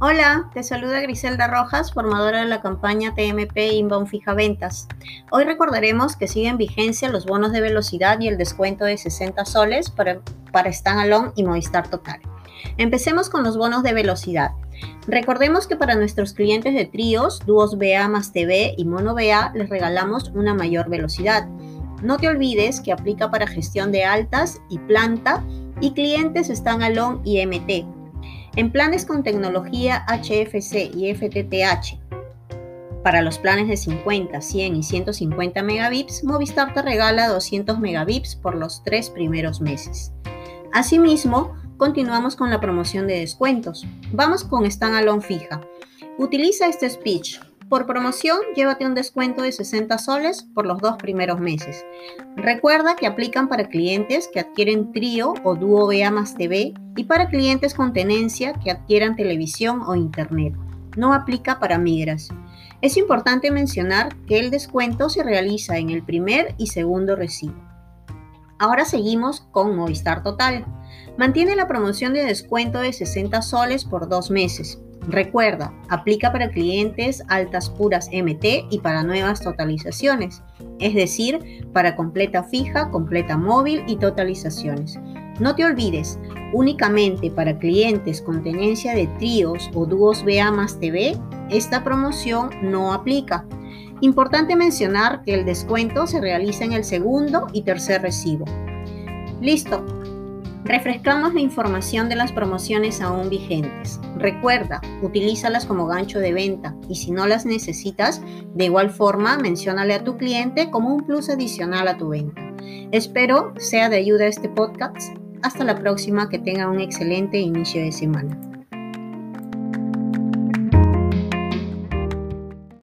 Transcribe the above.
Hola, te saluda Griselda Rojas, formadora de la campaña TMP Inbound Fija Ventas. Hoy recordaremos que sigue en vigencia los bonos de velocidad y el descuento de 60 soles para Standalone y Movistar Total. Empecemos con los bonos de velocidad. Recordemos que para nuestros clientes de tríos, dúos BA más TV y mono BA les regalamos una mayor velocidad. No te olvides que aplica para gestión de altas y planta y clientes Standalone y MT. En planes con tecnología HFC y FTTH, para los planes de 50, 100 y 150 Mbps, Movistar te regala 200 Mbps por los 3 primeros meses. Asimismo, continuamos con la promoción de descuentos. Vamos con Standalone Fija. Utiliza este speech. Por promoción, llévate un descuento de 60 soles por los 2 primeros meses. Recuerda que aplican para clientes que adquieren trío o dúo BA más TV y para clientes con tenencia que adquieran televisión o internet. No aplica para migras. Es importante mencionar que el descuento se realiza en el primer y segundo recibo. Ahora seguimos con Movistar Total. Mantiene la promoción de descuento de 60 soles por 2 meses. Recuerda, aplica para clientes altas puras MT y para nuevas totalizaciones, es decir, para completa fija, completa móvil y totalizaciones. No te olvides, únicamente para clientes con tenencia de tríos o dúos BA más TV, esta promoción no aplica. Importante mencionar que el descuento se realiza en el segundo y tercer recibo. Listo. Refrescamos la información de las promociones aún vigentes. Recuerda, utilízalas como gancho de venta y si no las necesitas, de igual forma, menciónale a tu cliente como un plus adicional a tu venta. Espero sea de ayuda este podcast. Hasta la próxima, que tenga un excelente inicio de semana.